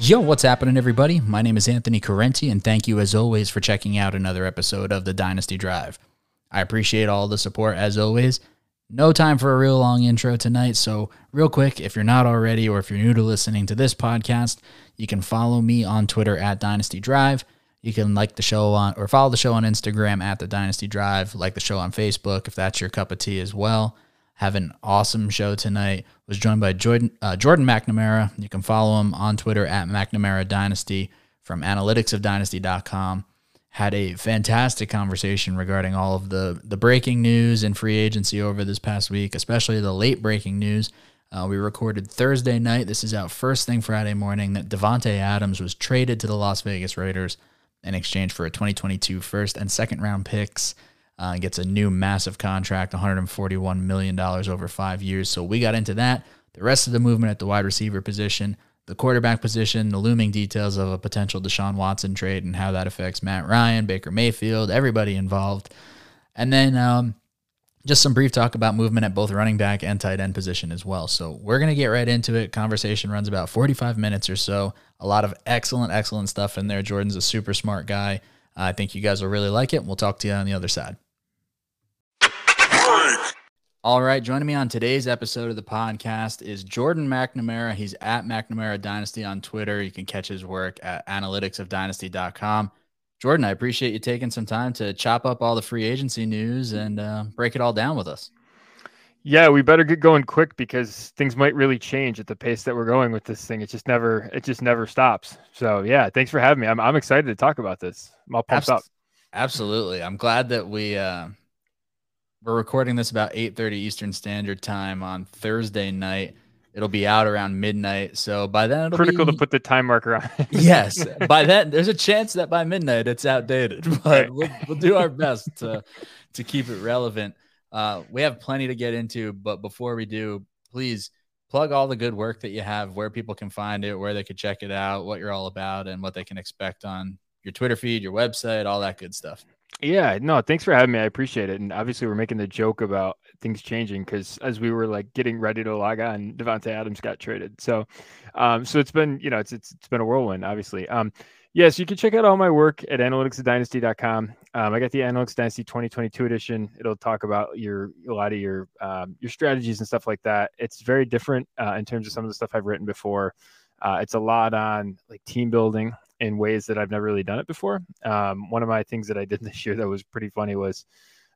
Yo, what's happening, everybody? My name is Anthony Correnti, and thank you, as always, for checking out another episode of the Dynasty Drive. I appreciate all the support, as always. No time for a real long intro tonight, so real quick, if you're not already or if you're new to listening to this podcast, you can follow me on Twitter at Dynasty Drive. You can like the show on or follow the show on Instagram at The Dynasty Drive, like the show on Facebook if that's your cup of tea as well. Have an awesome show tonight. Was joined by Jordan McNamara. You can follow him on Twitter at McNamaraDynasty from analyticsofdynasty.com. Had a fantastic conversation regarding all of the breaking news and free agency over this past week, especially the late breaking news. We recorded Thursday night. This is out first thing Friday morning that Davante Adams was traded to the Las Vegas Raiders in exchange for a 2022 first and second round picks. Gets a new massive contract, $141 million over 5 years. So we got into that. The rest of the movement at the wide receiver position, the quarterback position, the looming details of a potential Deshaun Watson trade and how that affects Matt Ryan, Baker Mayfield, everybody involved. And then just some brief talk about movement at both running back and tight end position as well. So we're going to get right into it. Conversation runs about 45 minutes or so. A lot of excellent, excellent stuff in there. Jordan's a super smart guy. I think you guys will really like it. We'll talk to you on the other side. All right, joining me on today's episode of the podcast is Jordan McNamara. He's at McNamara Dynasty on Twitter. You can catch his work at analyticsofdynasty.com. Jordan, I appreciate you taking some time to chop up all the free agency news and break it all down with us. Yeah, we better get going quick because things might really change at the pace that we're going with this thing. It just never stops. So yeah, thanks for having me. I'm excited to talk about this. I'm all pumped up. Absolutely. I'm glad that we're recording this about 8:30 Eastern Standard Time on Thursday night. It'll be out around midnight. So by then it'll critical to put the time marker on. Yes. By then there's a chance that by midnight it's outdated, but we'll do our best to keep it relevant. We have plenty to get into, but before we do, please plug all the good work that you have, where people can find it, where they could check it out, what you're all about, and what they can expect on your Twitter feed, your website, all that good stuff. Yeah, no, thanks for having me. I appreciate it. And obviously we're making the joke about things changing because as we were like getting ready to log on, Davante Adams got traded. So, so it's been, you know, it's been a whirlwind, obviously. Yeah, so you can check out all my work at analyticsofdynasty.com. I got the Analytics Dynasty 2022 edition. It'll talk about a lot of your strategies and stuff like that. It's very different in terms of some of the stuff I've written before. It's a lot on like team building in ways that I've never really done it before. One of my things that I did this year that was pretty funny was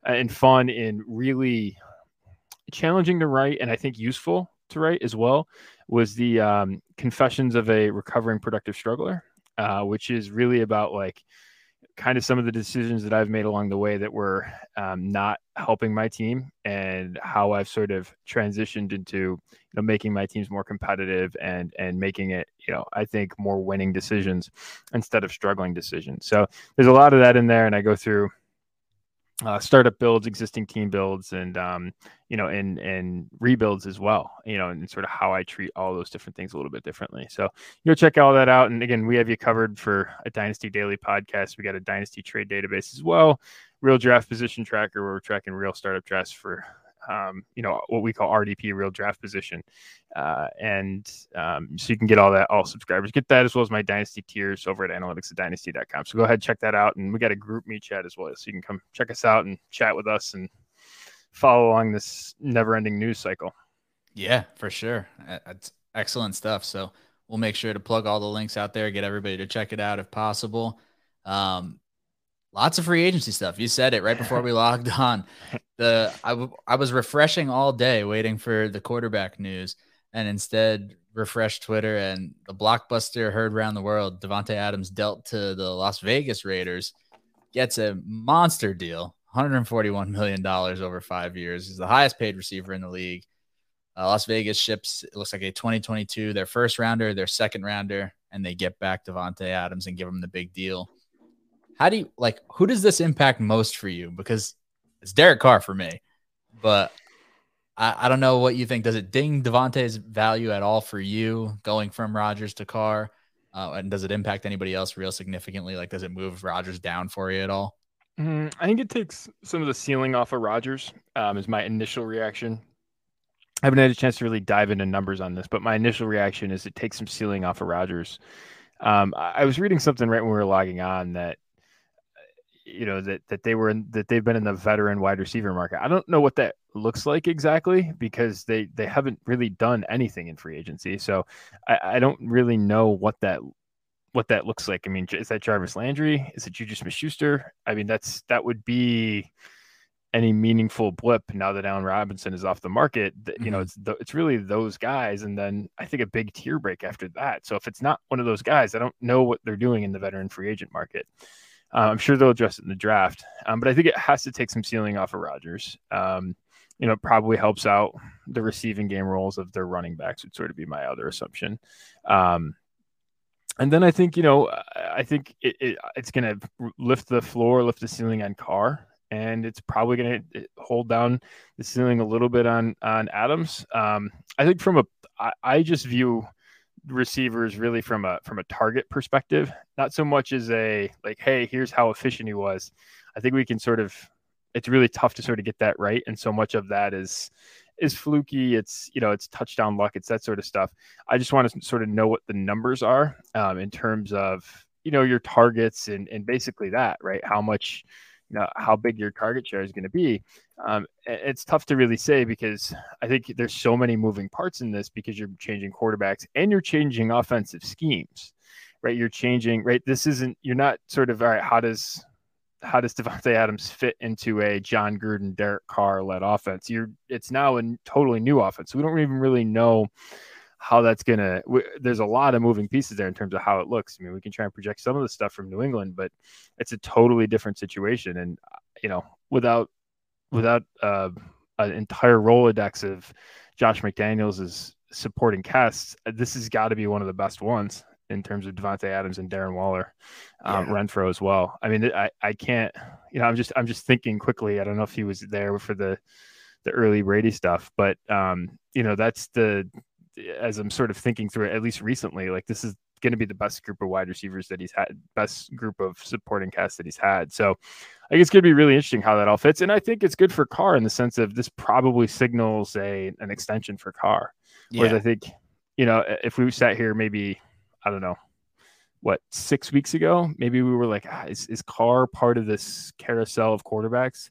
and fun and really challenging to write and I think useful to write as well was the Confessions of a Recovering Productive Struggler, which is really about like kind of some of the decisions that I've made along the way that were not helping my team and how I've sort of transitioned into, you know, making my teams more competitive and making it, you know, I think more winning decisions instead of struggling decisions. So there's a lot of that in there. And I go through startup builds, existing team builds, and, you know, and rebuilds as well, you know, and sort of how I treat all those different things a little bit differently. So you'll check all that out. And again, we have you covered for a Dynasty Daily podcast. We got a Dynasty Trade Database as well. Real Draft Position Tracker, where we're tracking real startup drafts for, you know, what we call RDP, Real Draft Position. So you can get all that, all subscribers get that, as well as my Dynasty tiers over at analyticsofdynasty.com. So go ahead, check that out. And we got a group me chat as well. So you can come check us out and chat with us and follow along this never ending news cycle. Yeah, for sure. That's excellent stuff. So we'll make sure to plug all the links out there, get everybody to check it out if possible. Lots of free agency stuff. You said it right before we logged on. I was refreshing all day waiting for the quarterback news and instead refreshed Twitter and the blockbuster heard around the world. Davante Adams dealt to the Las Vegas Raiders, gets a monster deal, $141 million over 5 years. He's the highest paid receiver in the league. Las Vegas ships, it looks like a 2022, their first rounder, their second rounder, and they get back Davante Adams and give him the big deal. How do you like, who does this impact most for you? Because it's Derek Carr for me, but I don't know what you think. Does it ding Davante's value at all for you going from Rodgers to Carr? And does it impact anybody else real significantly? Like, does it move Rodgers down for you at all? I think it takes some of the ceiling off of Rodgers, is my initial reaction. I haven't had a chance to really dive into numbers on this, but my initial reaction is it takes some ceiling off of Rodgers. I was reading something right when we were logging on that, you know, they've been in the veteran wide receiver market. I don't know what that looks like exactly, because they haven't really done anything in free agency. So I don't really know what that looks like. I mean, is that Jarvis Landry? Is it Juju Smith-Schuster? I mean, that would be any meaningful blip now that Allen Robinson is off the market. You know, it's really those guys. And then I think a big tier break after that. So if it's not one of those guys, I don't know what they're doing in the veteran free agent market. I'm sure they'll address it in the draft, but I think it has to take some ceiling off of Rodgers. You know, it probably helps out the receiving game roles of their running backs would sort of be my other assumption. And then I think, you know, it's going to lift the floor, lift the ceiling on Carr. And it's probably going to hold down the ceiling a little bit on Adams. I think I just view receivers really from a target perspective, not so much as a like, hey, here's how efficient he was. I think we can sort of, it's really tough to sort of get that right. And so much of that is fluky. It's, you know, it's touchdown luck. It's that sort of stuff. I just want to sort of know what the numbers are in terms of, you know, your targets and basically that, right? How much, you know, how big your target share is going to be. It's tough to really say because I think there's so many moving parts in this because you're changing quarterbacks and you're changing offensive schemes, right? You're changing, right? This isn't, you're not sort of, all right, how does Davante Adams fit into a John Gruden, Derek Carr led offense? It's now a totally new offense. We don't even really know how that's going to, there's a lot of moving pieces there in terms of how it looks. I mean, we can try and project some of the stuff from New England, but it's a totally different situation. And, you know, without an entire Rolodex of Josh McDaniels' supporting casts, this has got to be one of the best ones in terms of Davante Adams and Darren Waller, Renfrow as well. I mean, I can't, you know, I'm just thinking quickly. I don't know if he was there for the early Brady stuff, but you know, that's as I'm sort of thinking through it, at least recently, like this is going to be the best group of wide receivers that he's had, best group of supporting cast that he's had. So I think it's going to be really interesting how that all fits. And I think it's good for Carr in the sense of this probably signals an extension for Carr. Yeah. Whereas I think, you know, if we sat here, maybe, I don't know, 6 weeks ago, maybe we were like, is Carr part of this carousel of quarterbacks?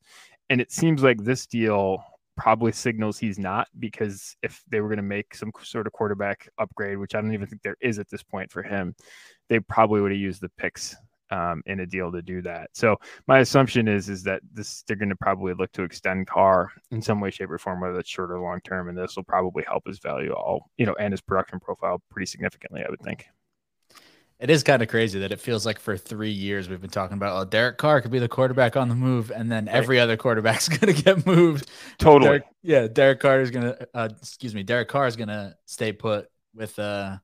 And it seems like this deal probably signals he's not, because if they were going to make some sort of quarterback upgrade, which I don't even think there is at this point for him, they probably would have used the picks in a deal to do that. So my assumption is that they're going to probably look to extend Carr in some way, shape, or form, whether that's short or long term, and this will probably help his value all, you know, and his production profile pretty significantly, I would think. It is kind of crazy that it feels like for 3 years we've been talking about, oh, Derek Carr could be the quarterback on the move, and then every other quarterback's going to get moved. Totally. Derek Carr is going to stay put with a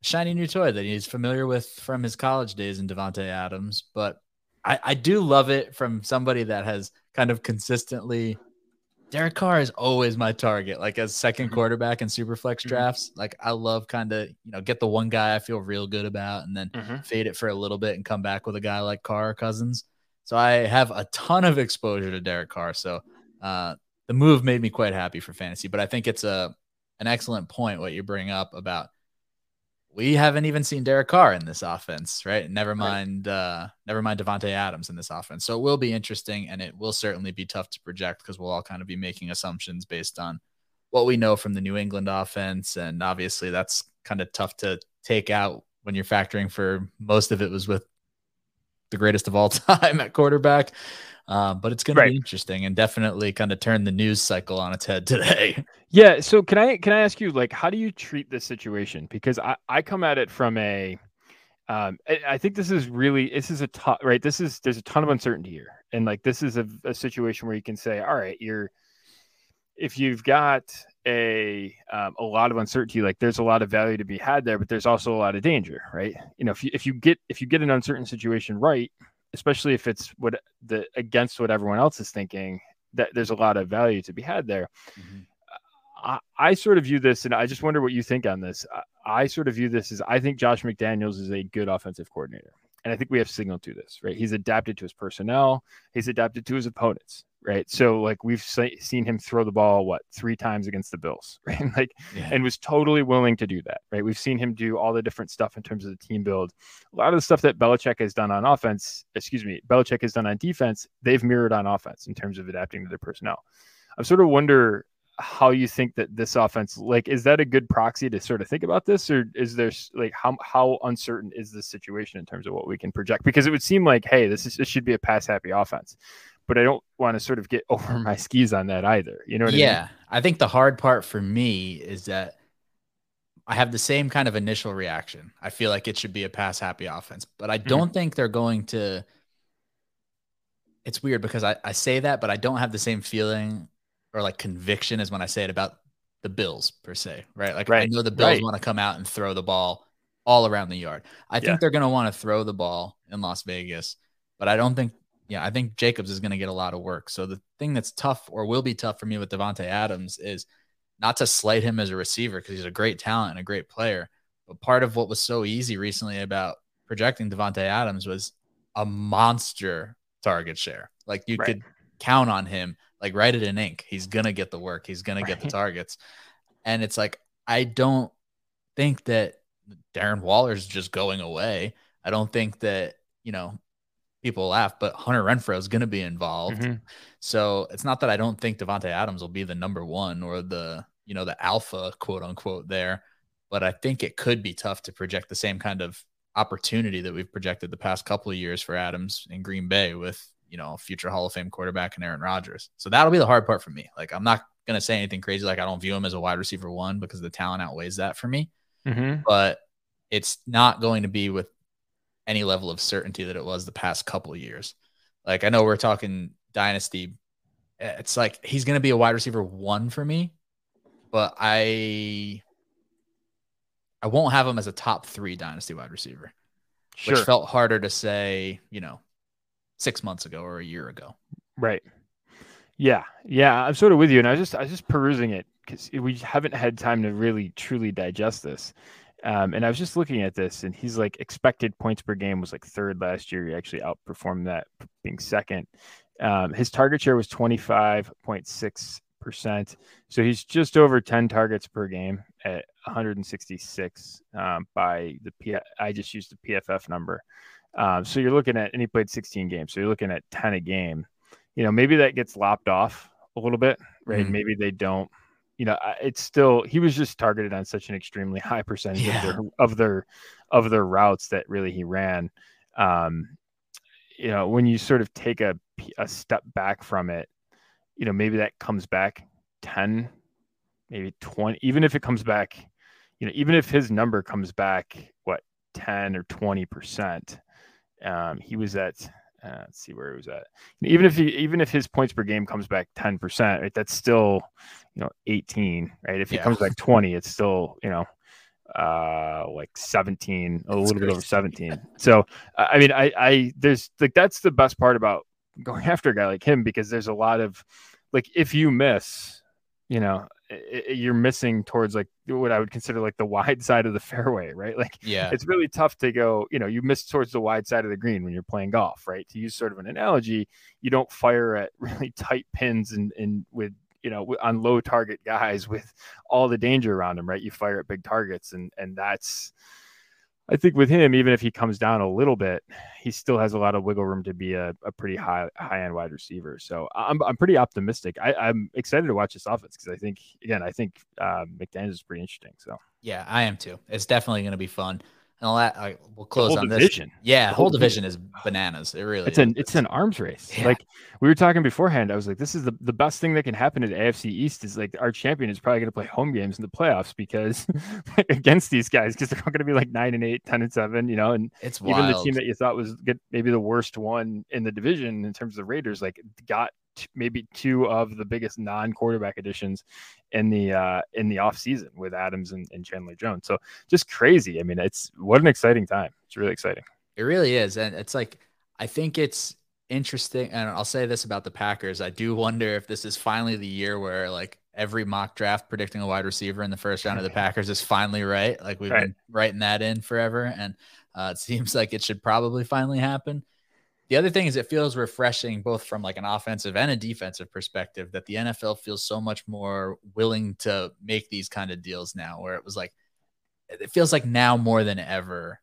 shiny new toy that he's familiar with from his college days in Davante Adams. But I do love it from somebody that has kind of consistently, Derek Carr is always my target, like as second quarterback in Superflex drafts. Like I love kind of, you know, get the one guy I feel real good about and then fade it for a little bit and come back with a guy like Carr or Cousins. So I have a ton of exposure to Derek Carr. So the move made me quite happy for fantasy, but I think it's an excellent point what you bring up about we haven't even seen Derek Carr in this offense, right? Never mind Davante Adams in this offense. So it will be interesting, and it will certainly be tough to project because we'll all kind of be making assumptions based on what we know from the New England offense. And obviously that's kind of tough to take out when you're factoring for most of it was with the greatest of all time at quarterback. But it's going to be interesting and definitely kind of turn the news cycle on its head today. Yeah. So can I ask you, like, how do you treat this situation? Because I come at it from I think this is a tough, right? There's a ton of uncertainty here. And like, this is a situation where you can say, all right, if you've got a lot of uncertainty, like there's a lot of value to be had there, but there's also a lot of danger, right? You know, if you get an uncertain situation, right, especially if it's against what everyone else is thinking, that there's a lot of value to be had there. I sort of view this, and I just wonder what you think on this. I sort of view this as I think Josh McDaniels is a good offensive coordinator. And I think we have signaled to this, right? He's adapted to his personnel. He's adapted to his opponents, right? So, like, we've seen him throw the ball, what, 3 times against the Bills, right? Like, yeah. And was totally willing to do that, right? We've seen him do all the different stuff in terms of the team build. A lot of the stuff that Belichick has done on defense, they've mirrored on offense in terms of adapting to their personnel. I sort of wonder how you think that this offense, like, is that a good proxy to sort of think about this? Or is there, like, how uncertain is this situation in terms of what we can project? Because it would seem like, hey, this should be a pass happy offense, but I don't want to sort of get over my skis on that either. You know what I mean? Yeah. I think the hard part for me is that I have the same kind of initial reaction. I feel like it should be a pass happy offense, but I don't think they're going to. It's weird because I say that, but I don't have the same feeling or like conviction as when I say it about the Bills per se, right? Like I know the Bills want to come out and throw the ball all around the yard. I think they're going to want to throw the ball in Las Vegas, but I don't think, I think Jacobs is going to get a lot of work. So the thing that's tough or will be tough for me with Davante Adams is not to slight him as a receiver because he's a great talent and a great player. But part of what was so easy recently about projecting Davante Adams was a monster target share. Like you could count on him. Like write it in ink. He's going to get the work. He's going to get the targets. And it's like, I don't think that Darren Waller is just going away. I don't think that, people laugh, but Hunter Renfrow is going to be involved. So it's not that I don't think Davante Adams will be the number one or the, the alpha quote unquote there, but I think it could be tough to project the same kind of opportunity that we've projected the past couple of years for Adams in Green Bay with, future Hall of Fame quarterback and Aaron Rodgers. So that'll be the hard part for me. Like, I'm not going to say anything crazy. Like, I don't view him as a wide receiver one because the talent outweighs that for me. But it's not going to be with any level of certainty that it was the past couple of years. Like, I know we're talking dynasty. It's like, he's going to be a wide receiver one for me, but I won't have him as a top 3 dynasty wide receiver, which felt harder to say, 6 months ago or a year ago. Right. Yeah. Yeah. I'm sort of with you. And I was just perusing it because we haven't had time to really truly digest this. And I was just looking at this and he's like expected points per game was like 3rd last year. He actually outperformed that being 2nd. His target share was 25.6%. So he's just over 10 targets per game at 166 by the I just used the PFF number. So you're looking at, and he played 16 games. So you're looking at 10 a game, maybe that gets lopped off a little bit, right? Maybe they don't, it's still, he was just targeted on such an extremely high percentage of their routes that really he ran. When you sort of take a step back from it, maybe that comes back 10, maybe 20, even if it comes back, even if his number comes back, what, 10 or 20%, he was at, let's see where he was at. Even if his points per game comes back 10%, right, that's still, 18, right? If it comes back 20, it's still, like 17, a little bit over 17. So, I mean, I, there's like, that's the best part about going after a guy like him, because there's a lot of like, if you miss, you're missing towards like what I would consider like the wide side of the fairway, right? Like, it's really tough to go, you miss towards the wide side of the green when you're playing golf, right? To use sort of an analogy, you don't fire at really tight pins and with, on low target guys with all the danger around them, right? You fire at big targets. And that's, I think with him, even if he comes down a little bit, he still has a lot of wiggle room to be a pretty high-end wide receiver. So I'm pretty optimistic. I'm excited to watch this offense because I think McDaniels is pretty interesting. So yeah, I am too. It's definitely going to be fun. And we'll close on this. Division. Yeah, the whole division is bananas. It really is. It's an arms race. Yeah. Like we were talking beforehand, I was like, this is the best thing that can happen at AFC East is like our champion is probably going to play home games in the playoffs because against these guys, because they're all going to be like 9-8, 10-7, and it's wild. Even the team that you thought was good, maybe the worst one in the division in terms of the Raiders, like got maybe 2 of the biggest non-quarterback additions in the offseason with Adams and Chandler Jones. So just crazy. I mean, it's what an exciting time. It's really exciting. It really is. And it's like, I think it's interesting. And I'll say this about the Packers. I do wonder if this is finally the year where like every mock draft predicting a wide receiver in the first round of the Packers is finally right. Like we've been writing that in forever. And it seems like it should probably finally happen. The other thing is it feels refreshing both from like an offensive and a defensive perspective that the NFL feels so much more willing to make these kind of deals now, where it was like, it feels like now more than ever,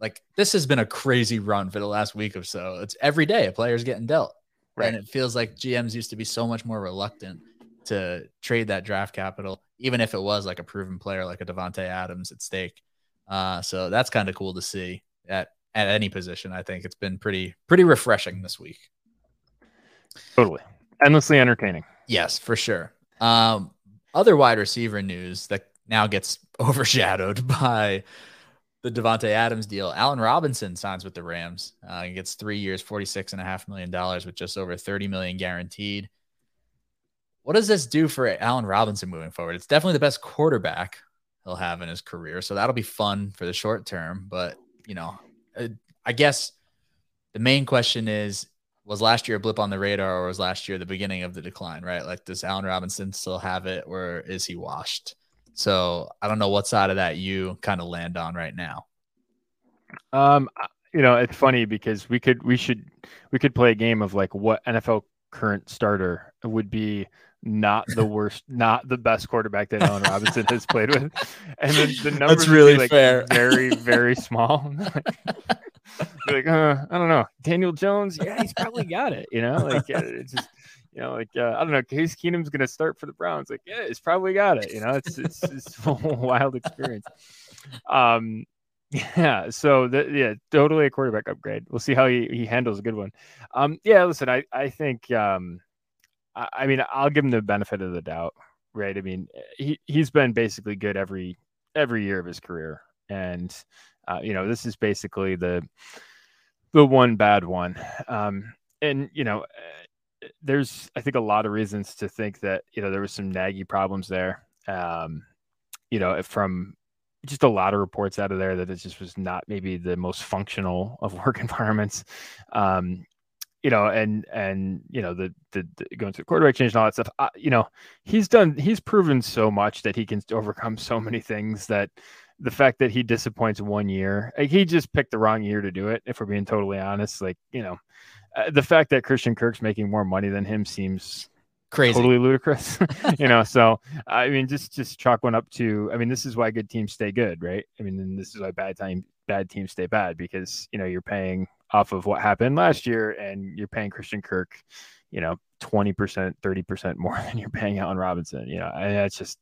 like this has been a crazy run for the last week or so. It's every day a player's getting dealt. Right. And it feels like GMs used to be so much more reluctant to trade that draft capital, even if it was like a proven player, like a Davante Adams at stake. So that's kind of cool to see at any position. I think it's been pretty refreshing this week. Totally. Endlessly entertaining. Yes, for sure. Other wide receiver news that now gets overshadowed by the Davante Adams deal. Allen Robinson signs with the Rams. He gets 3 years, $46.5 million with just over $30 million guaranteed. What does this do for Allen Robinson moving forward? It's definitely the best quarterback he'll have in his career, so that'll be fun for the short term. But, you know, I guess the main question is, was last year a blip on the radar, or was last year the beginning of the decline, right? Like, does Allen Robinson still have it, or is he washed? So I don't know what side of that you kind of land on right now. You know, it's funny because we could play a game of like what NFL current starter would be. Not the worst, not the best quarterback that Allen Robinson has played with. And then the numbers that's really like fair. Very, very small. You're like, I don't know. Daniel Jones, yeah, he's probably got it. You know, like it's just, you know, like I don't know. Case Keenum's gonna start for the Browns. Like, yeah, he's probably got it. You know, it's a wild experience. Yeah. So totally a quarterback upgrade. We'll see how he handles a good one. Yeah. Listen, I think. I mean, I'll give him the benefit of the doubt, right? I mean, he's been basically good every year of his career, and you know, this is basically the one bad one. And you know, there's I think a lot of reasons to think that you know there was some naggy problems there. You know, from just a lot of reports out of there that it just was not maybe the most functional of work environments. You know, and you know the going to the quarterback change and all that stuff. You know, he's proven so much that he can overcome so many things that the fact that he disappoints one year, like he just picked the wrong year to do it. If we're being totally honest, like you know, the fact that Christian Kirk's making more money than him seems crazy, totally ludicrous. You know, so I mean, just chalk one up to. I mean, this is why good teams stay good, right? I mean, and this is why bad teams stay bad because you know you're paying off of what happened last year and you're paying Christian Kirk, you know, 20%, 30% more than you're paying Allen Robinson. You know, and that's just,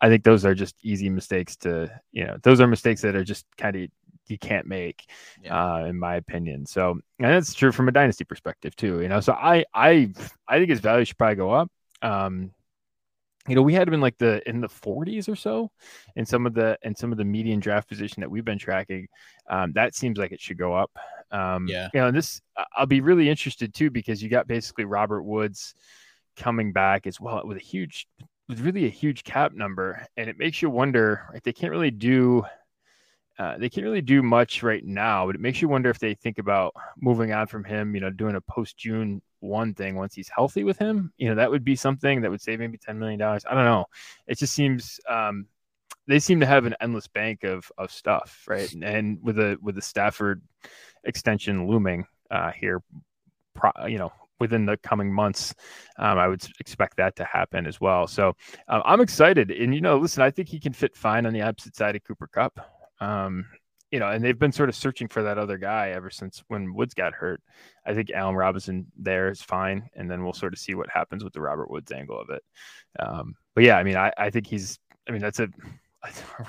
I think those are just easy mistakes to, you know, those are mistakes that are just kind of, you can't make, in my opinion. So, and that's true from a dynasty perspective too, you know, so I think his value should probably go up. You know, we had him in like in the 40s or so in some of the median draft position that we've been tracking. That seems like it should go up. You know, and this I'll be really interested too, because you got basically Robert Woods coming back as well with really a huge cap number. And it makes you wonder, right? They can't really do, much right now, but it makes you wonder if they think about moving on from him, you know, doing a post-June 1 thing once he's healthy with him, you know, that would be something that would save maybe $10 million. I don't know. It just seems, they seem to have an endless bank of stuff. Right. And with the Stafford extension looming, here, you know, within the coming months, I would expect that to happen as well. So I'm excited. And, you know, listen, I think he can fit fine on the opposite side of Cooper Kupp. You know, and they've been sort of searching for that other guy ever since when Woods got hurt. I think Allen Robinson there is fine. And then we'll sort of see what happens with the Robert Woods angle of it. But yeah, I mean, I think that's a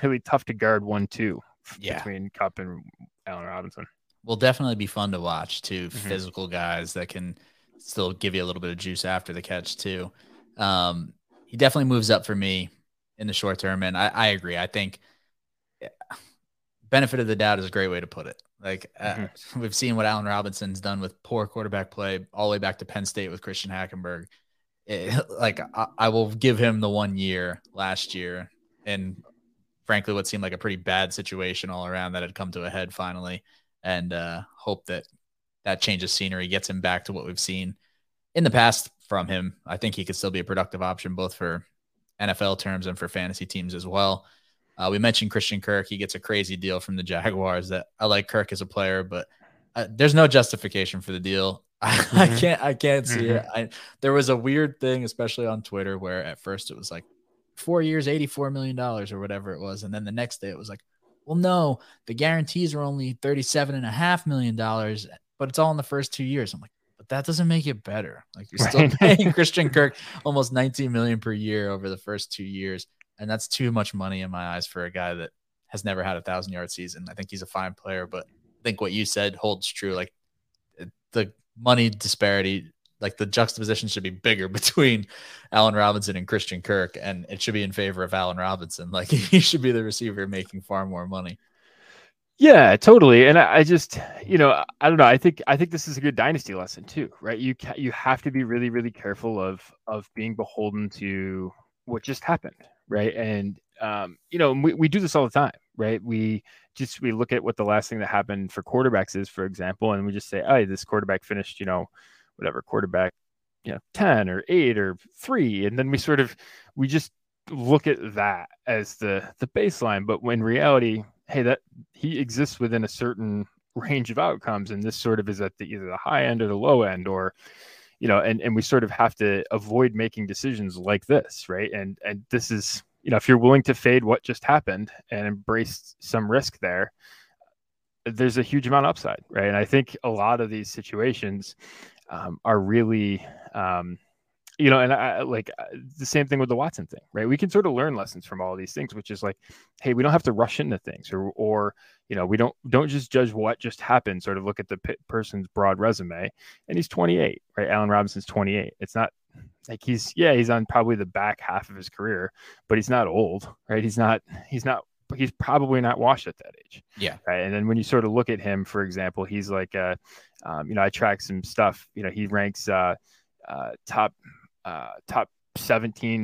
really tough to guard 1-2 between Kupp and Allen Robinson. Will definitely be fun to watch two physical guys that can still give you a little bit of juice after the catch too. He definitely moves up for me in the short term. And I agree. I think, benefit of the doubt is a great way to put it. Like we've seen what Allen Robinson's done with poor quarterback play all the way back to Penn State with Christian Hackenberg. I will give him the 1 year last year. And frankly, what seemed like a pretty bad situation all around that had come to a head finally, and hope that change of scenery gets him back to what we've seen in the past from him. I think he could still be a productive option, both for NFL terms and for fantasy teams as well. We mentioned Christian Kirk. He gets a crazy deal from the Jaguars. That I like Kirk as a player, but there's no justification for the deal. I can't see it. There was a weird thing, especially on Twitter, where at first it was like 4 years, $84 million or whatever it was. And then the next day it was like, well, no, the guarantees are only $37.5 million, but it's all in the first 2 years. I'm like, but that doesn't make it better. Like you're still paying Christian Kirk almost $19 million per year over the first 2 years. And that's too much money in my eyes for a guy that has never had 1,000-yard season. I think he's a fine player, but I think what you said holds true. Like the money disparity, like the juxtaposition should be bigger between Allen Robinson and Christian Kirk, and it should be in favor of Allen Robinson. Like he should be the receiver making far more money. Yeah, totally. And I just, you know, I don't know. I think this is a good dynasty lesson too, right? You have to be really, really careful of being beholden to what just happened. Right. And, you know, we do this all the time, right? We look at what the last thing that happened for quarterbacks is, for example, and we just say, oh, this quarterback finished, you know, whatever quarterback, you know, 10 or 8 or 3. And then we just look at that as the baseline. But when reality, hey, that he exists within a certain range of outcomes. And this sort of is at the, either the high end or the low end, or, you know, and we sort of have to avoid making decisions like this, right? And this is, you know, if you're willing to fade what just happened and embrace some risk there, there's a huge amount of upside, right? And I think a lot of these situations are really, you know, and I like the same thing with the Watson thing, right? We can sort of learn lessons from all these things, which is like, hey, we don't have to rush into things, or you know, we don't just judge what just happened. Sort of look at the person's broad resume, and he's 28, right? Allen Robinson's 28. It's not like he's on probably the back half of his career, but he's not old, right? He's probably not washed at that age. Yeah. Right. And then when you sort of look at him, for example, he's like, you know, I track some stuff, you know, he ranks top 17%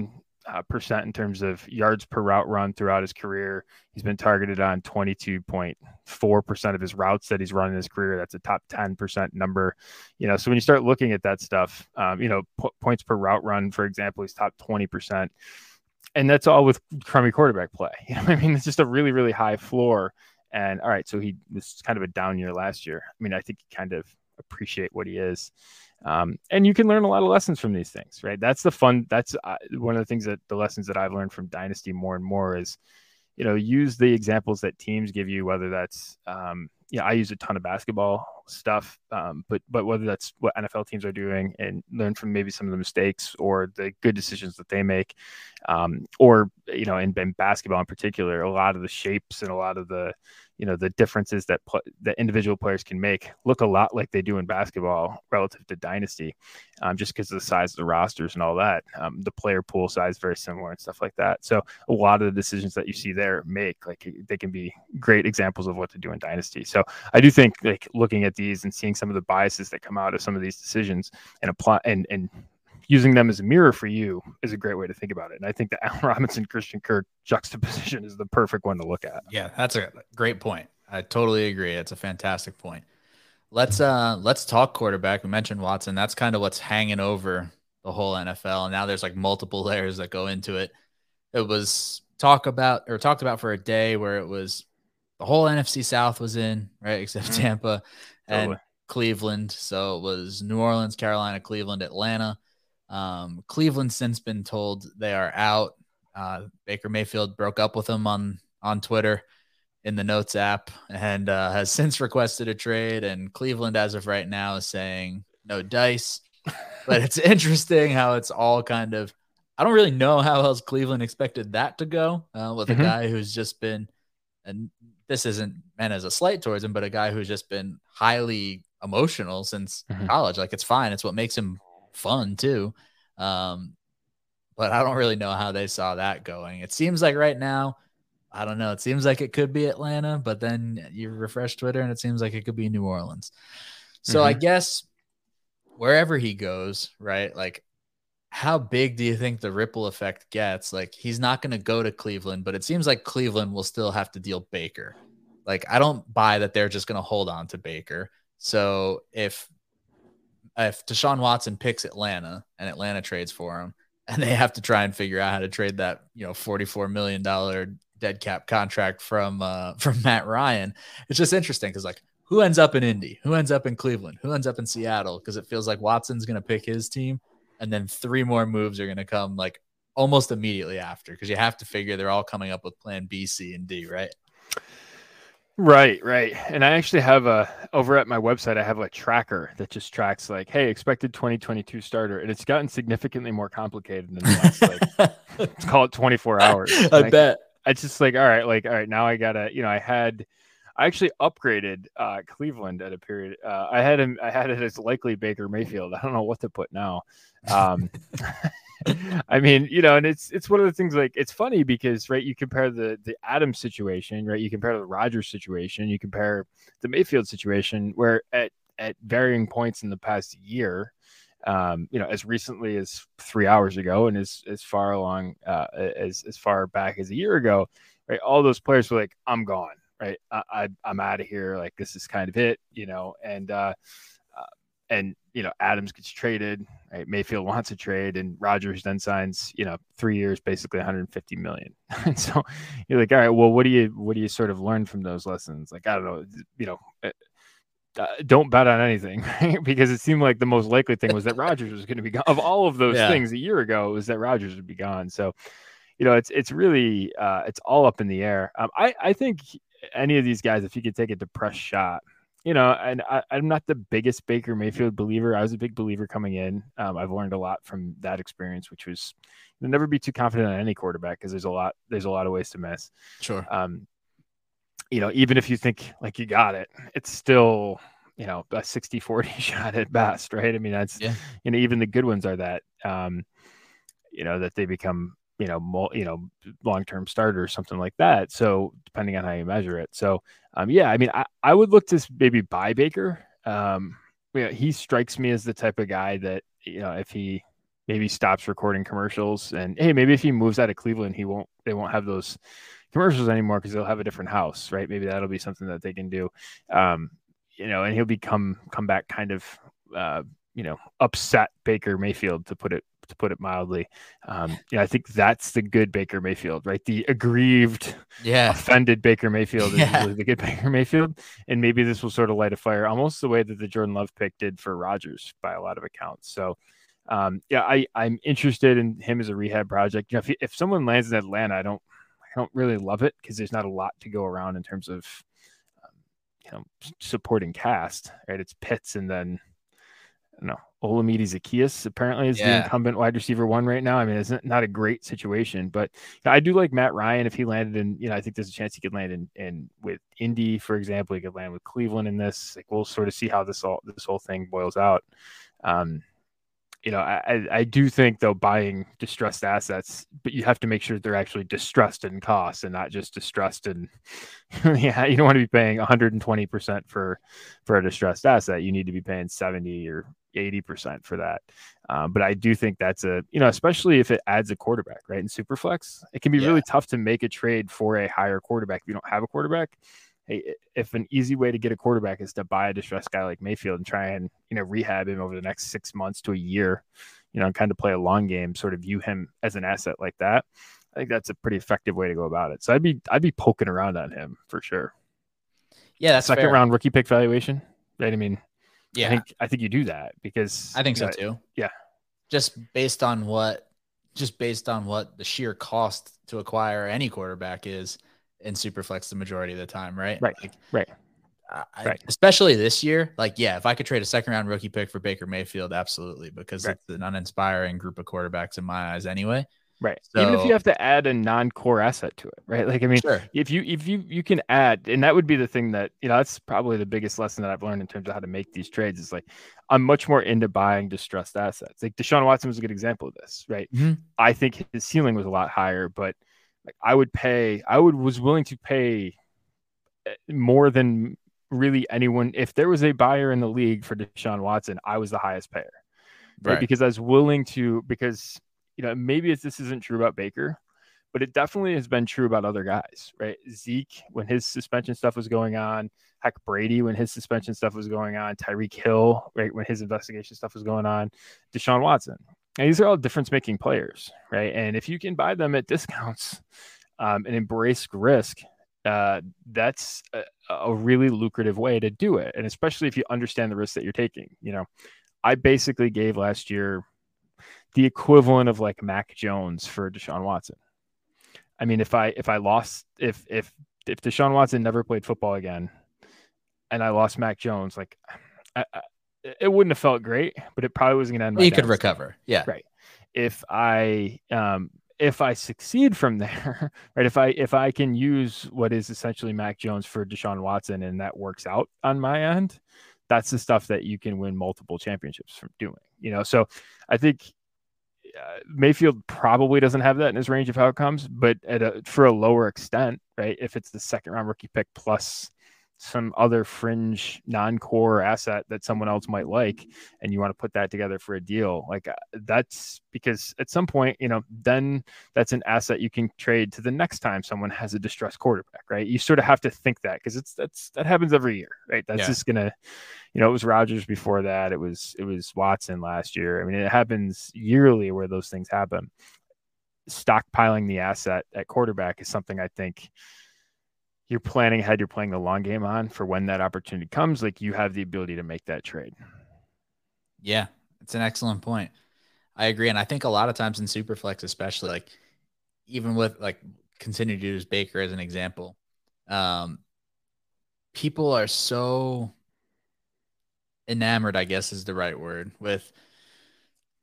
in terms of yards per route run throughout his career. He's been targeted on 22.4% of his routes that he's run in his career. That's a top 10% number, you know. So when you start looking at that stuff, you know, points per route run, for example, he's top 20%, and that's all with crummy quarterback play. You know what I mean? It's just a really, really high floor. And all right, so this is kind of a down year last year. I mean, I think you kind of appreciate what he is. And you can learn a lot of lessons from these things, right? That's the fun. That's one of the things that the lessons that I've learned from Dynasty more and more is, you know, use the examples that teams give you, whether that's, you know, I use a ton of basketball stuff, but whether that's what NFL teams are doing, and learn from maybe some of the mistakes or the good decisions that they make, or, you know, in basketball in particular, a lot of the shapes and a lot of the, you know, the differences that individual players can make look a lot like they do in basketball relative to Dynasty, just because of the size of the rosters and all that. The player pool size very similar and stuff like that. So a lot of the decisions that you see there make, like, they can be great examples of what to do in Dynasty. So I do think, like, looking at these and seeing some of the biases that come out of some of these decisions and apply and using them as a mirror for you is a great way to think about it. And I think the Allen Robinson, Christian Kirk juxtaposition is the perfect one to look at. Yeah, that's a great point. I totally agree. It's a fantastic point. Let's talk quarterback. We mentioned Watson. That's kind of what's hanging over the whole NFL. And now there's like multiple layers that go into it. It was talked about for a day where it was the whole NFC South was in, right? Except Tampa and Cleveland. So it was New Orleans, Carolina, Cleveland, Atlanta. Cleveland's since been told they are out. Baker Mayfield broke up with him on Twitter in the Notes app, and has since requested a trade. And Cleveland, as of right now, is saying no dice. But it's interesting how it's all kind of, I don't really know how else Cleveland expected that to go with a guy who's just been, and this isn't meant as a slight towards him, but a guy who's just been highly emotional since college. Like, it's fine. It's what makes him fun too. But I don't really know how they saw that going. It seems like right now, I don't know. It seems like it could be Atlanta, but then you refresh Twitter and it seems like it could be New Orleans. So I guess wherever he goes, right? Like, how big do you think the ripple effect gets? Like, he's not going to go to Cleveland, but it seems like Cleveland will still have to deal Baker. Like, I don't buy that they're just going to hold on to Baker. So if Deshaun Watson picks Atlanta and Atlanta trades for him, and they have to try and figure out how to trade that, you know, $44 million dead cap contract from Matt Ryan. It's just interesting because, like, who ends up in Indy? Who ends up in Cleveland? Who ends up in Seattle? Because it feels like Watson's going to pick his team, and then three more moves are going to come like almost immediately after, because you have to figure they're all coming up with plan B, C, and D, right? Right, right. And I actually have over at my website, I have a tracker that just tracks like, hey, expected 2022 starter. And it's gotten significantly more complicated in the last, like, let's call it 24 hours. I bet. It's just like, all right, now I got to, you know, I actually upgraded Cleveland at a period. I had it as likely Baker Mayfield. I don't know what to put now. I mean, you know, and it's one of the things, like, it's funny because, right, you compare the Adams situation, right? You compare the Rodgers situation, you compare the Mayfield situation, where at varying points in the past year, you know, as recently as 3 hours ago and as far back as a year ago, right, all those players were like, I'm gone, right? I'm out of here. Like, this is kind of it, you know? And, you know, Adams gets traded, right? Mayfield wants a trade, and Rodgers then signs, you know, 3 years, basically $150 million. And so you're like, all right, well, what do you sort of learn from those lessons? Like, I don't know, you know, don't bet on anything, right? Because it seemed like the most likely thing was that Rodgers was going to be gone. Of all of those things a year ago, it was that Rodgers would be gone. So, you know, it's really, it's all up in the air. I think any of these guys, if you could take a depressed shot, you know, and I'm not the biggest Baker Mayfield believer. I was a big believer coming in. I've learned a lot from that experience, which was, you'll never be too confident on any quarterback because there's a lot of ways to miss. Sure. You know, even if you think like you got it, it's still, you know, a 60-40 shot at best, right? I mean, that's, you know, even the good ones are that, you know, that they become, you know, long-term starter or something like that. So depending on how you measure it. So, yeah, I mean, I would look to maybe buy Baker. You know, he strikes me as the type of guy that, you know, if he maybe stops recording commercials and, hey, maybe if he moves out of Cleveland, they won't have those commercials anymore because they'll have a different house, right? Maybe that'll be something that they can do. You know, and he'll come back kind of, you know, upset Baker Mayfield, to put it mildly. Yeah, I think that's the good Baker Mayfield, right? The aggrieved, offended Baker Mayfield is usually the good Baker Mayfield. And maybe this will sort of light a fire, almost the way that the Jordan Love pick did for Rodgers by a lot of accounts. So, yeah, I'm interested in him as a rehab project. You know, if someone lands in Atlanta, I don't really love it because there's not a lot to go around in terms of, you know, supporting cast, right? It's Pitts and then, no, Olamide Zaccheaus apparently is the incumbent wide receiver one right now. I mean, it's not a great situation, but I do like Matt Ryan. If he landed in, you know, I think there's a chance he could land in with Indy, for example. He could land with Cleveland in this. Like, we'll sort of see how this whole thing boils out. You know, I do think, though, buying distressed assets, but you have to make sure that they're actually distressed in cost and not just distressed in, yeah, you don't want to be paying 120% for a distressed asset. You need to be paying 70 or 80% for that. But I do think that's a, you know, especially if it adds a quarterback, right? In Superflex, it can be really tough to make a trade for a higher quarterback if you don't have a quarterback. Hey, if an easy way to get a quarterback is to buy a distressed guy like Mayfield and try and, you know, rehab him over the next 6 months to a year, you know, and kind of play a long game, sort of view him as an asset like that, I think that's a pretty effective way to go about it. So I'd be poking around on him for sure. Yeah, that's second fair. Round rookie pick valuation, right? I mean, yeah, I think you do that because I think so too. Yeah, just based on what the sheer cost to acquire any quarterback is in Superflex the majority of the time, right? Right. Especially this year. Like, yeah, if I could trade a second round rookie pick for Baker Mayfield, absolutely, because it's an uninspiring group of quarterbacks in my eyes anyway. Right. So, even if you have to add a non-core asset to it, right? Like, I mean, if you can add, and that would be the thing that, you know, that's probably the biggest lesson that I've learned in terms of how to make these trades is, like, I'm much more into buying distressed assets. Like, Deshaun Watson was a good example of this, right? Mm-hmm. I think his ceiling was a lot higher, but like I was willing to pay more than really anyone. If there was a buyer in the league for Deshaun Watson, I was the highest payer, right? Because I was willing to, because, you know, maybe this isn't true about Baker, but it definitely has been true about other guys, right? Zeke, when his suspension stuff was going on, heck, Brady, when his suspension stuff was going on, Tyreek Hill, right, when his investigation stuff was going on, Deshaun Watson, And these are all difference-making players, right? And if you can buy them at discounts and embrace risk, that's a really lucrative way to do it. And especially if you understand the risk that you're taking. You know, I basically gave last year the equivalent of like Mac Jones for Deshaun Watson. I mean, if Deshaun Watson never played football again and I lost Mac Jones, like it wouldn't have felt great, but it probably wasn't going to end my dynasty. Could recover. Yeah. Right. If I succeed from there, right. If I can use what is essentially Mac Jones for Deshaun Watson and that works out on my end, that's the stuff that you can win multiple championships from doing, you know? So I think Mayfield probably doesn't have that in his range of outcomes, but for a lower extent, right. If it's the second round rookie pick plus some other fringe non-core asset that someone else might like, and you want to put that together for a deal, like that's because at some point, you know, then that's an asset you can trade to the next time someone has a distressed quarterback, right? You sort of have to think that because that happens every year, right? That's just gonna, you know, it was Rodgers before that. It was Watson last year. I mean, it happens yearly where those things happen. Stockpiling the asset at quarterback is something I think you're planning ahead, you're playing the long game on for when that opportunity comes, like you have the ability to make that trade. Yeah, it's an excellent point. I agree. And I think a lot of times in Superflex, especially like even with like continue to use Baker as an example, people are so enamored, I guess is the right word, with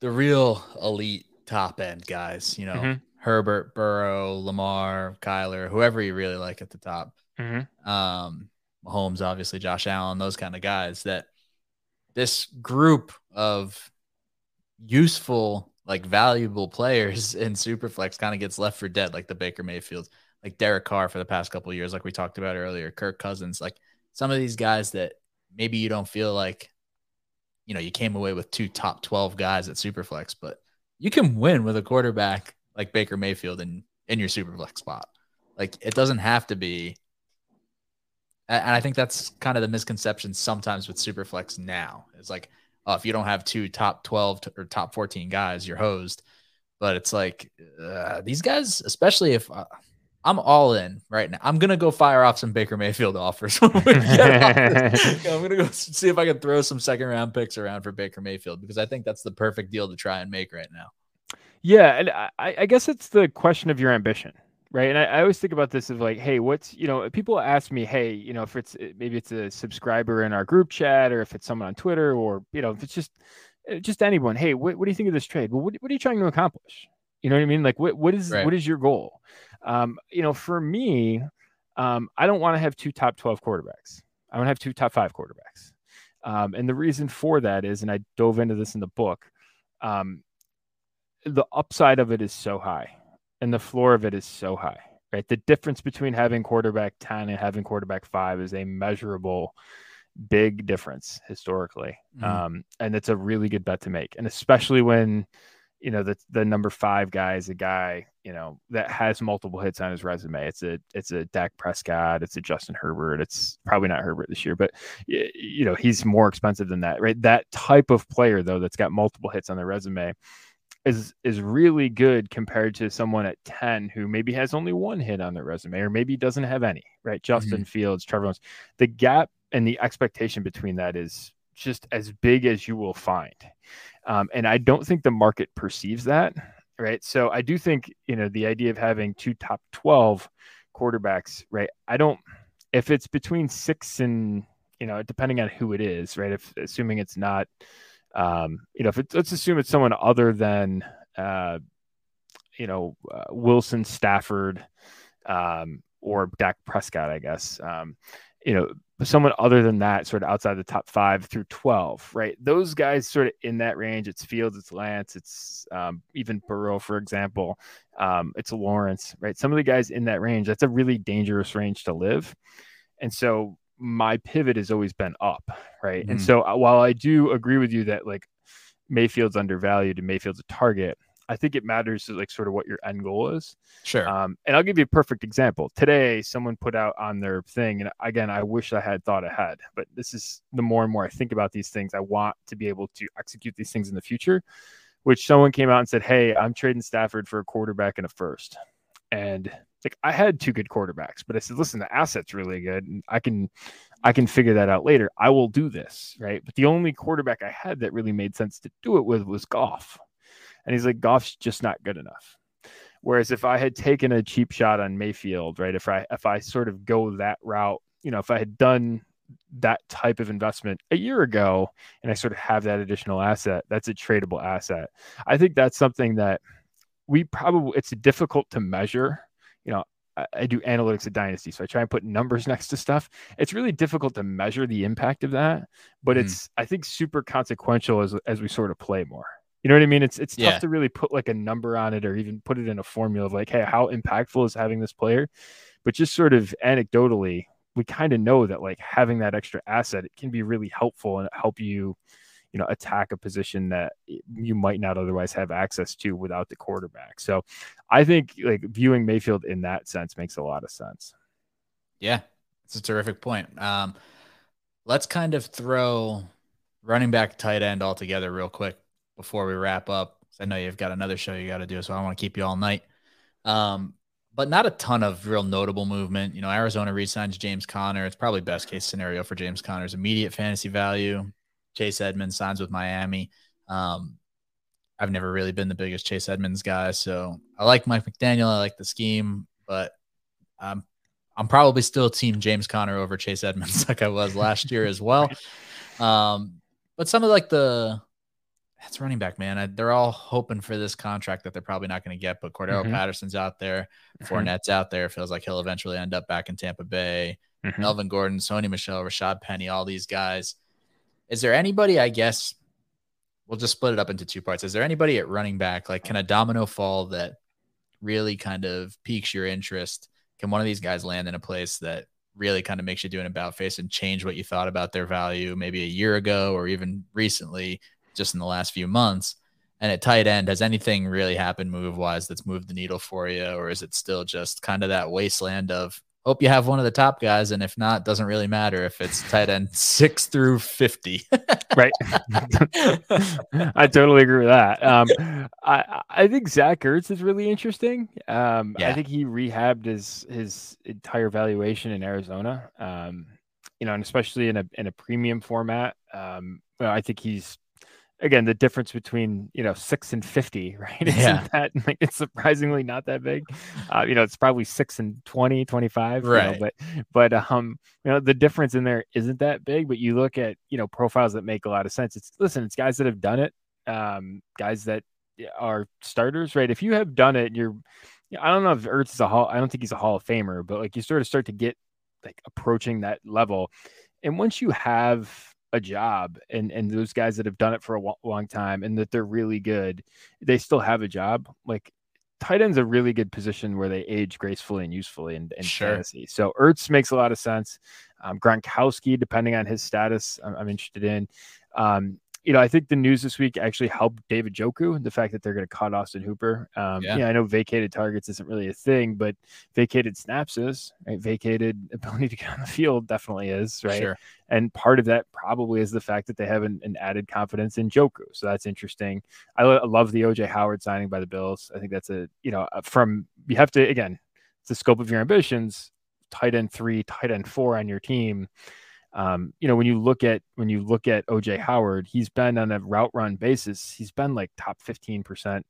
the real elite top end guys, you know, Herbert, Burrow, Lamar, Kyler, whoever you really like at the top. Mahomes, obviously, Josh Allen, those kind of guys, that this group of useful, like valuable players in Superflex kind of gets left for dead, like the Baker Mayfield, like Derek Carr for the past couple of years, like we talked about earlier, Kirk Cousins, like some of these guys that maybe you don't feel like, you know, you came away with two top 12 guys at Superflex, but you can win with a quarterback like Baker Mayfield in your Superflex spot. Like it doesn't have to be. And I think that's kind of the misconception sometimes with Superflex now. It's like, oh, if you don't have two top 12 or top 14 guys, you're hosed. But it's like these guys, especially if I'm all in right now, I'm going to go fire off some Baker Mayfield offers. When we get off this. I'm going to go see if I can throw some second round picks around for Baker Mayfield, because I think that's the perfect deal to try and make right now. Yeah. And I guess it's the question of your ambition, right? And I always think about this of like, hey, what's, you know, people ask me, hey, you know, if it's, maybe it's a subscriber in our group chat, or if it's someone on Twitter, or, you know, if it's just anyone, hey, what do you think of this trade? Well, what are you trying to accomplish? You know what I mean? Like what is your goal? You know, for me, I don't want to have two top 12 quarterbacks. I want to have two top 5 quarterbacks. And the reason for that is, and I dove into this in the book, the upside of it is so high and the floor of it is so high, right? The difference between having quarterback 10 and having quarterback 5 is a measurable, big difference historically. And it's a really good bet to make. And especially when, you know, the number 5 guy is a guy, you know, that has multiple hits on his resume. It's a Dak Prescott. It's a Justin Herbert. It's probably not Herbert this year, but you know, he's more expensive than that, right? That type of player though, that's got multiple hits on their resume is really good compared to someone at 10 who maybe has only one hit on their resume, or maybe doesn't have any, right? Justin Fields, Trevor Lawrence. The gap and the expectation between that is just as big as you will find. And I don't think the market perceives that, right? So I do think, you know, the idea of having two top 12 quarterbacks, right? If it's between 6 and, you know, depending on who it is, right? Assuming it's not, you know, let's assume it's someone other than, you know, Wilson, Stafford, or Dak Prescott, I guess, you know, someone other than that, sort of outside the top 5 through 12, right? Those guys sort of in that range. It's Fields, it's Lance, it's even Burrow, for example. It's Lawrence, right? Some of the guys in that range, that's a really dangerous range to live. And so my pivot has always been up, right? And so while I do agree with you that like Mayfield's undervalued and Mayfield's a target, I think it matters to like sort of what your end goal is. Sure. And I'll give you a perfect example. Today, someone put out on their thing, and again, I wish I had thought ahead, but this is the more and more I think about these things, I want to be able to execute these things in the future. which someone came out and said, hey, I'm trading Stafford for a quarterback and a first. And like, I had two good quarterbacks, but I said, listen, the asset's really good, and I can figure that out later. I will do this, right? But the only quarterback I had that really made sense to do it with was Goff. And he's like, Goff's just not good enough. Whereas if I had taken a cheap shot on Mayfield, right, if I sort of go that route, you know, if I had done that type of investment a year ago and I sort of have that additional asset, that's a tradable asset. I think that's something that we probably, it's difficult to measure. You know, I do analytics at Dynasty, so I try and put numbers next to stuff. It's really difficult to measure the impact of that, but it's, I think, super consequential as we sort of play more. You know what I mean? It's tough to really put like a number on it, or even put it in a formula of like, hey, how impactful is having this player? But just sort of anecdotally, we kind of know that like having that extra asset, it can be really helpful and help you, you know, attack a position that you might not otherwise have access to without the quarterback. So I think like viewing Mayfield in that sense makes a lot of sense. Yeah, it's a terrific point. Let's kind of throw running back, tight end all together real quick before we wrap up. I know you've got another show you got to do, so I don't want to keep you all night. But not a ton of real notable movement. You know, Arizona re-signs James Conner. It's probably best case scenario for James Conner's immediate fantasy value. Chase Edmonds signs with Miami. I've never really been the biggest Chase Edmonds guy, so I like Mike McDaniel. I like the scheme, but I'm probably still team James Conner over Chase Edmonds, like I was last year as well. But some of like the that's running back, man. They're all hoping for this contract that they're probably not going to get, but Cordero Patterson's out there. Fournette's out there. Feels like he'll eventually end up back in Tampa Bay. Melvin Gordon, Sony Michel, Rashad Penny, all these guys. Is there anybody, I guess, we'll just split it up into two parts. Is there anybody at running back, like can a domino fall that really kind of piques your interest? Can one of these guys land in a place that really kind of makes you do an about face and change what you thought about their value maybe a year ago or even recently, just in the last few months? And at tight end, has anything really happened move wise that's moved the needle for you? Or is it still just kind of that wasteland of hope you have one of the top guys, and if not, doesn't really matter if it's tight end 6 through 50. Right. I totally agree with that. I think Zach Ertz is really interesting. I think he rehabbed his entire valuation in Arizona. You know, and especially in a premium format. I think he's, again, the difference between, you know, 6 and 50, right? Isn't that, like, it's surprisingly not that big. You know, it's probably 6 and 20, 25, right? You know, but you know, the difference in there isn't that big. But you look at, you know, profiles that make a lot of sense. It's guys that have done it, guys that are starters, right? If you have done it, I don't know if Ertz is I don't think he's a Hall of Famer, but like you sort of start to get like approaching that level, and once you have a job and those guys that have done it for a long time and that they're really good, they still have a job. Like tight end's a really good position where they age gracefully and usefully in fantasy. So Ertz makes a lot of sense. Gronkowski, depending on his status, I'm interested in. You know, I think the news this week actually helped David Njoku, the fact that they're going to cut Austin Hooper. I know vacated targets isn't really a thing, but vacated snaps is, right? Vacated ability to get on the field definitely is, right? Sure. And part of that probably is the fact that they have an added confidence in Njoku. So that's interesting. I love the OJ Howard signing by the Bills. I think that's you have to, again, it's the scope of your ambitions, tight end 3, tight end 4 on your team. You know, when you look at OJ Howard, he's been on a route run basis. He's been like top 15%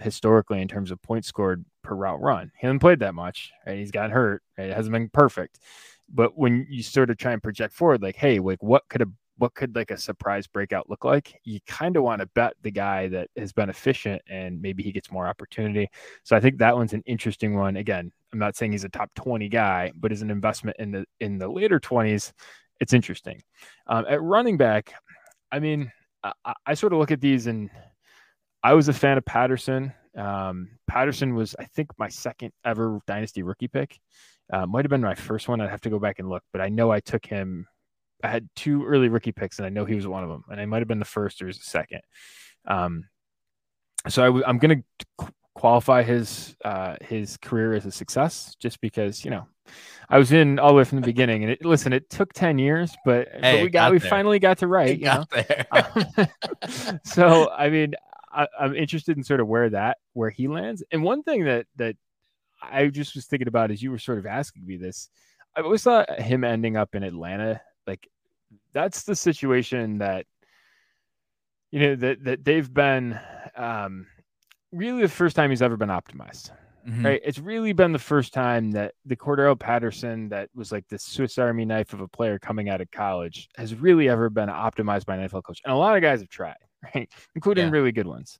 historically in terms of points scored per route run. He hasn't played that much, right? He's gotten hurt. Right? It hasn't been perfect. But when you sort of try and project forward, like, hey, like what could a surprise breakout look like? You kind of want to bet the guy that has been efficient and maybe he gets more opportunity. So I think that one's an interesting one. Again, I'm not saying he's a top 20 guy, but as an investment in the later 20s, it's interesting. At running back, I mean, I sort of look at these, and I was a fan of Patterson. Patterson was, I think, my second ever Dynasty rookie pick. Might've been my first one. I'd have to go back and look, but I know I took him. I had 2 early rookie picks, and I know he was one of them, and I might have been the first or the second. So I'm going to qualify his career as a success, just because, you know, I was in all the way from the beginning. And it took 10 years, but we finally got to right. You know? So I mean, I'm interested in sort of where he lands. And one thing that I just was thinking about as you were sort of asking me this, I always thought him ending up in Atlanta, like that's the situation that, you know, that they've been really the first time he's ever been optimized. Mm-hmm. Right. It's really been the first time that the Cordero Patterson that was like the Swiss Army knife of a player coming out of college has really ever been optimized by an NFL coach. And a lot of guys have tried, right? Including really good ones.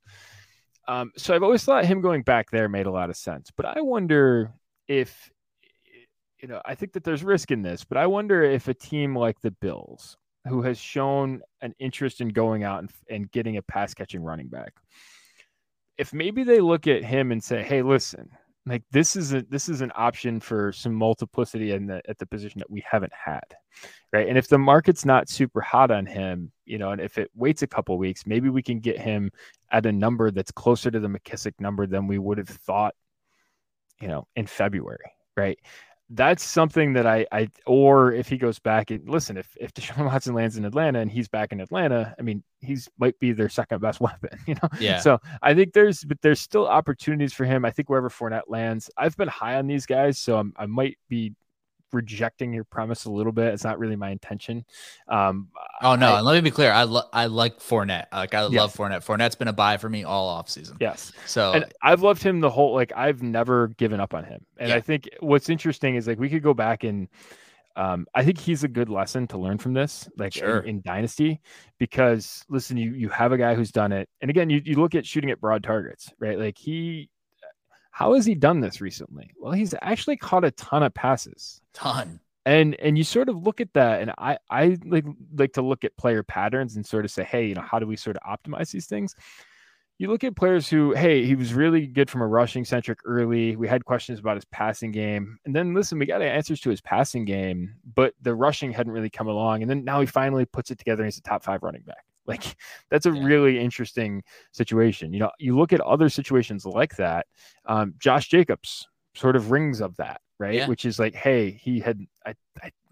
So I've always thought him going back there made a lot of sense, but I wonder if, you know, I think that there's risk in this, but I wonder if a team like the Bills, who has shown an interest in going out and getting a pass catching running back, if maybe they look at him and say, hey, listen, like this is an option for some multiplicity at the position that we haven't had. Right. And if the market's not super hot on him, you know, and if it waits a couple weeks, maybe we can get him at a number that's closer to the McKissick number than we would have thought, you know, in February. Right. That's something that I or if he goes back and listen, if Deshaun Watson lands in Atlanta and he's back in Atlanta, I mean, he's might be their second best weapon, you know? Yeah. So I think there's still opportunities for him. I think wherever Fournette lands, I've been high on these guys. So I might be rejecting your premise a little bit. It's not really my intention. And let me be clear. I like Fournette. Like I love Fournette. Fournette's been a buy for me all off season. Yes. So and I've loved him the whole, like I've never given up on him. And I think what's interesting is like, we could go back and I think he's a good lesson to learn from this, like in Dynasty, because listen, you have a guy who's done it. And again, you look at shooting at broad targets, right? Like how has he done this recently? Well, he's actually caught a ton of passes. Ton. And you sort of look at that, and I like to look at player patterns and sort of say, hey, you know, how do we sort of optimize these things? You look at players who, hey, he was really good from a rushing centric early. We had questions about his passing game. And then listen, we got answers to his passing game, but the rushing hadn't really come along. And then now he finally puts it together and he's a top 5 running back. Like that's a really interesting situation. You know, you look at other situations like that. Josh Jacobs sort of rings of that, right? Yeah. Which is like, hey, he had, I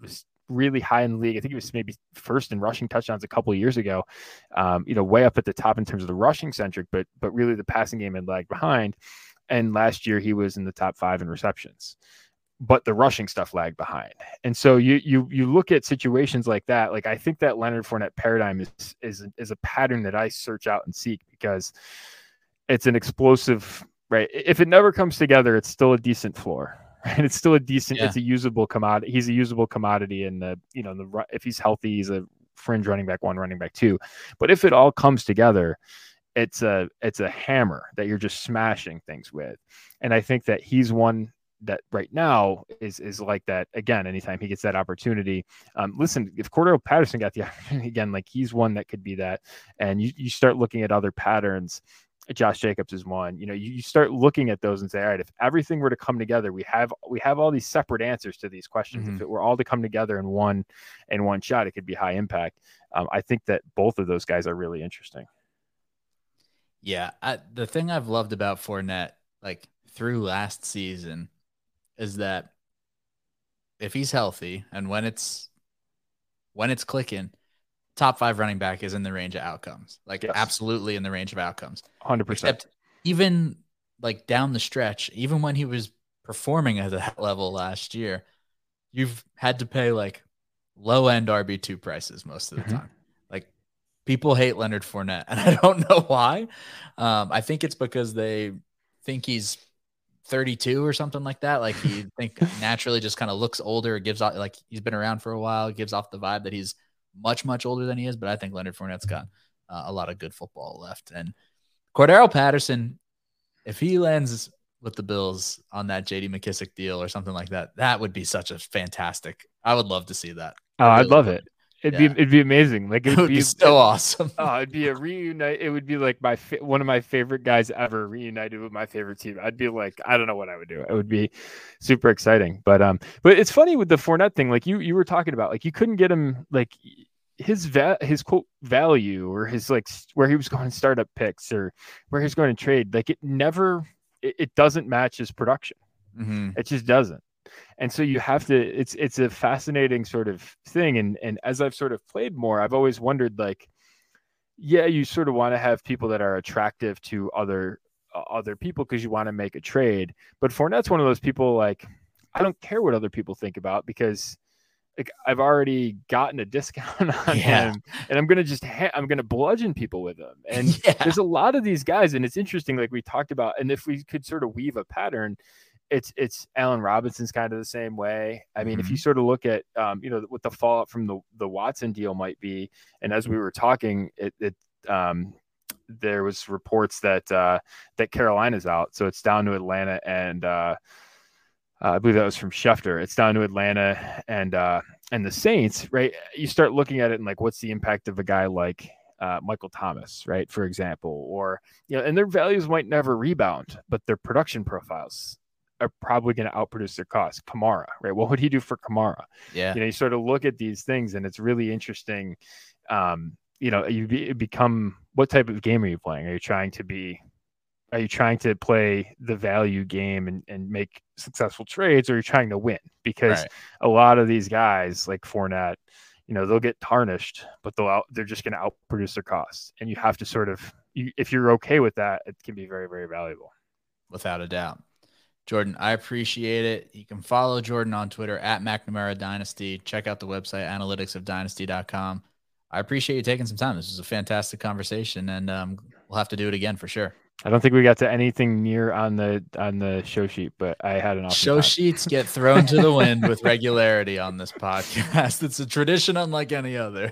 was really high in the league. I think he was maybe first in rushing touchdowns a couple of years ago, you know, way up at the top in terms of the rushing centric, but really the passing game had lagged behind. And last year he was in the top 5 in receptions, but the rushing stuff lagged behind. And so you look at situations like that. Like I think that Leonard Fournette paradigm is a pattern that I search out and seek because it's an explosive, right? If it never comes together, it's still a decent floor, right? It's still a decent, it's a usable commodity. He's a usable commodity in the, you know, if he's healthy, he's a fringe running back 1, running back 2. But if it all comes together, it's a hammer that you're just smashing things with. And I think that he's one that right now is like that again. Anytime he gets that opportunity, listen, if Cordero Patterson got the opportunity again, like he's one that could be that. And you start looking at other patterns. Josh Jacobs is one. You know, you start looking at those and say, all right, if everything were to come together, we have all these separate answers to these questions. Mm-hmm. If it were all to come together in one shot, it could be high impact. I think that both of those guys are really interesting. Yeah, the thing I've loved about Fournette, like through last season, is that if he's healthy and when it's clicking, top 5 running back is in the range of outcomes, like absolutely in the range of outcomes. 100%. Except even like down the stretch, even when he was performing at that level last year, you've had to pay like low end RB2 prices most of the time. Like people hate Leonard Fournette and I don't know why. I think it's because they think he's 32 or something like that. Like he think naturally just kind of looks older. Gives off like he's been around for a while. Gives off the vibe that he's much older than he is. But I think Leonard Fournette's got a lot of good football left. And Cordero Patterson, if he lands with the Bills on that J.D. McKissick deal or something like that, that would be such a fantastic. I would love to see that. Oh, really I'd love it. It'd be amazing. Like it would be so awesome. Oh, it'd be a reunite. It would be like one of my favorite guys ever reunited with my favorite team. I'd be like, I don't know what I would do. It would be super exciting. But it's funny with the Fournette thing. Like you were talking about, like you couldn't get him like his quote value or his like where he was going to startup picks or where he's going to trade. Like it doesn't match his production. Mm-hmm. It just doesn't. And so you have to, it's a fascinating sort of thing. And as I've sort of played more, I've always wondered, like, yeah, you sort of want to have people that are attractive to other people because you want to make a trade. But Fournette's one of those people, like, I don't care what other people think about, because like, I've already gotten a discount on him, and I'm going to just, I'm going to bludgeon people with him. And there's a lot of these guys, and it's interesting, like we talked about, and if we could sort of weave a pattern, it's Allen Robinson's kind of the same way. I mean, if you sort of look at, you know, what the fallout from the Watson deal might be. And as we were talking, there was reports that, that Carolina's out. So it's down to Atlanta and, I believe that was from Schefter. It's down to Atlanta and the Saints, right? You start looking at it and like, what's the impact of a guy like Michael Thomas, right? For example, or, you know, and their values might never rebound, but their production profiles are probably going to outproduce their costs. Kamara, right? What would he do for Kamara? Yeah. You know, you sort of look at these things and it's really interesting. You know, you become, what type of game are you playing? Are you trying to play the value game and make successful trades, or you're trying to win? Because a lot of these guys like Fournette, you know, they'll get tarnished, but they're just going to outproduce their costs. And you have to sort of, if you're okay with that, it can be very, very valuable. Without a doubt. Jordan, I appreciate it. You can follow Jordan on Twitter at McNamara Dynasty. Check out the website, analyticsofdynasty.com. I appreciate you taking some time. This was a fantastic conversation, and we'll have to do it again for sure. I don't think we got to anything near on the show sheet, but I had an awesome show time. Sheets get thrown to the wind with regularity on this podcast. It's a tradition unlike any other.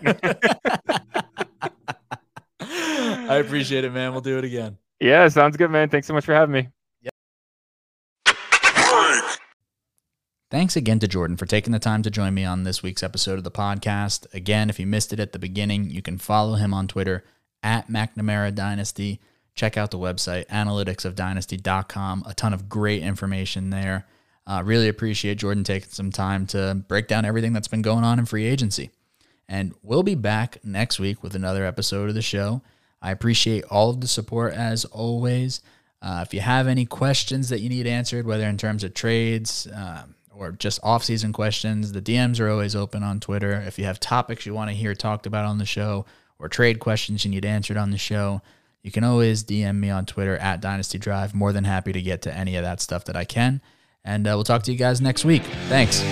I appreciate it, man. We'll do it again. Yeah, sounds good, man. Thanks so much for having me. Thanks again to Jordan for taking the time to join me on this week's episode of the podcast. Again, if you missed it at the beginning, you can follow him on Twitter at McNamara Dynasty. Check out the website, analyticsofdynasty.com. A ton of great information there. Really appreciate Jordan taking some time to break down everything that's been going on in free agency. And we'll be back next week with another episode of the show. I appreciate all of the support as always. If you have any questions that you need answered, whether in terms of trades, or just off-season questions, the DMs are always open on Twitter. If you have topics you want to hear talked about on the show or trade questions you need answered on the show, you can always DM me on Twitter at Dynasty Drive. More than happy to get to any of that stuff that I can. And we'll talk to you guys next week. Thanks.